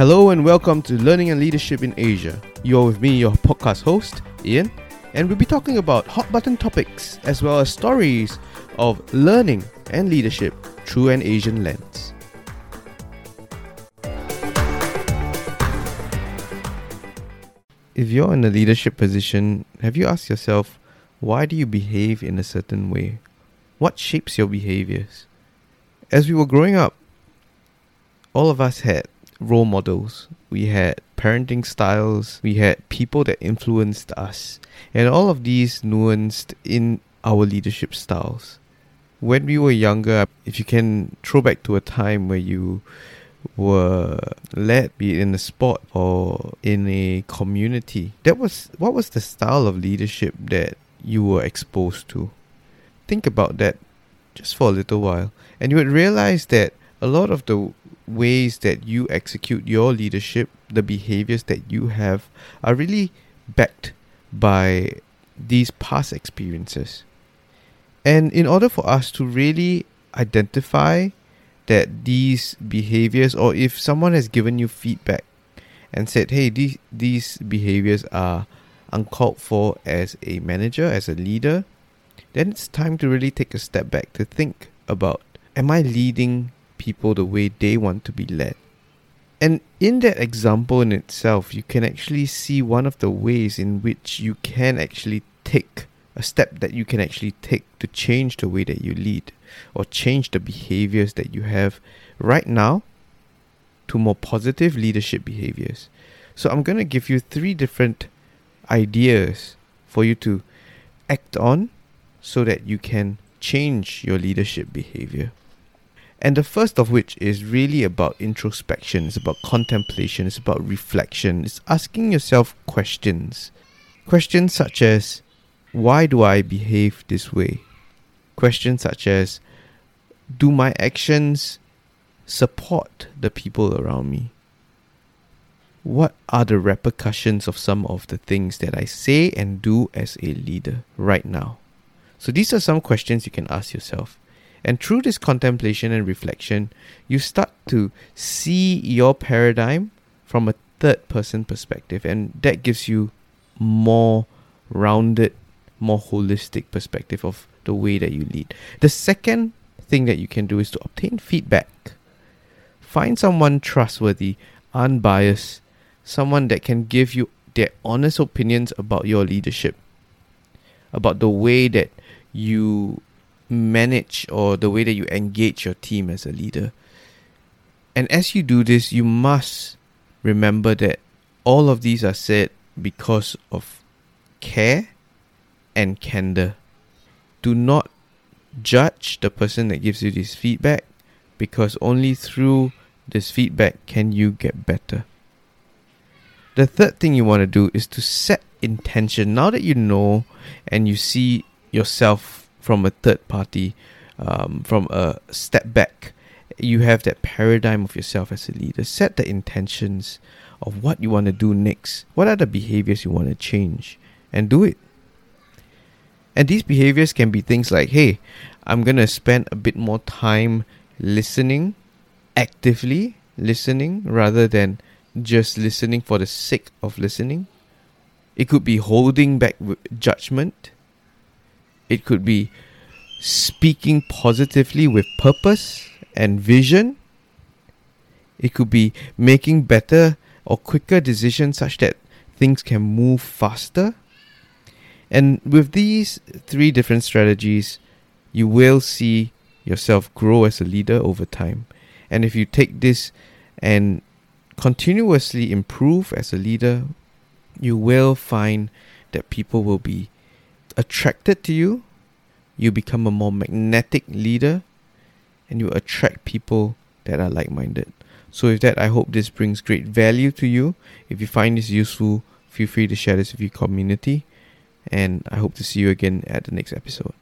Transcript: Hello and welcome to Learning and Leadership in Asia. You're with me, your podcast host, Ian, and we'll be talking about hot button topics as well as stories of learning and leadership through an Asian lens. If you're in a leadership position, have you asked yourself, why do you behave in a certain way? What shapes your behaviors? As we were growing up, all of us had role models, we had parenting styles, we had people that influenced us, and all of these nuanced in our leadership styles. When we were younger, if you can throw back to a time where you were led, be it in a sport or in a community, what was the style of leadership that you were exposed to? Think about that just for a little while, and you would realize that a lot of the ways that you execute your leadership, the behaviors that you have, are really backed by these past experiences. And in order for us to really identify that these behaviors, or if someone has given you feedback and said, hey, these behaviors are uncalled for as a manager, as a leader, then it's time to really take a step back to think about, am I leading people the way they want to be led? And in that example in itself, you can actually see one of the ways in which you can actually take a step that you can actually take to change the way that you lead or change the behaviors that you have right now to more positive leadership behaviors. So I'm going to give you three different ideas for you to act on so that you can change your leadership behavior. And the first of which is really about introspection, it's about contemplation, it's about reflection, it's asking yourself questions. Questions such as, why do I behave this way? Questions such as, do my actions support the people around me? What are the repercussions of some of the things that I say and do as a leader right now? So these are some questions you can ask yourself. And through this contemplation and reflection, you start to see your paradigm from a third-person perspective. And that gives you more rounded, more holistic perspective of the way that you lead. The second thing that you can do is to obtain feedback. Find someone trustworthy, unbiased, someone that can give you their honest opinions about your leadership, about the way that you manage or the way that you engage your team as a leader. And as you do this, you must remember that all of these are said because of care and candor. Do not judge the person that gives you this feedback, because only through this feedback can you get better. The third thing you want to do is to set intention. Now that you know and you see yourself from a third party, from a step back, you have that paradigm of yourself as a leader. Set the intentions of what you want to do next. What are the behaviors you want to change? And do it. And these behaviors can be things like, hey, I'm going to spend a bit more time listening, actively listening, rather than just listening for the sake of listening. It could be holding back judgment. It could be speaking positively with purpose and vision. It could be making better or quicker decisions such that things can move faster. And with these three different strategies, you will see yourself grow as a leader over time. And if you take this and continuously improve as a leader, you will find that people will be attracted to you, you become a more magnetic leader, and you attract people that are like-minded. So with that, I hope this brings great value to you. If you find this useful, feel free to share this with your community, and I hope to see you again at the next episode.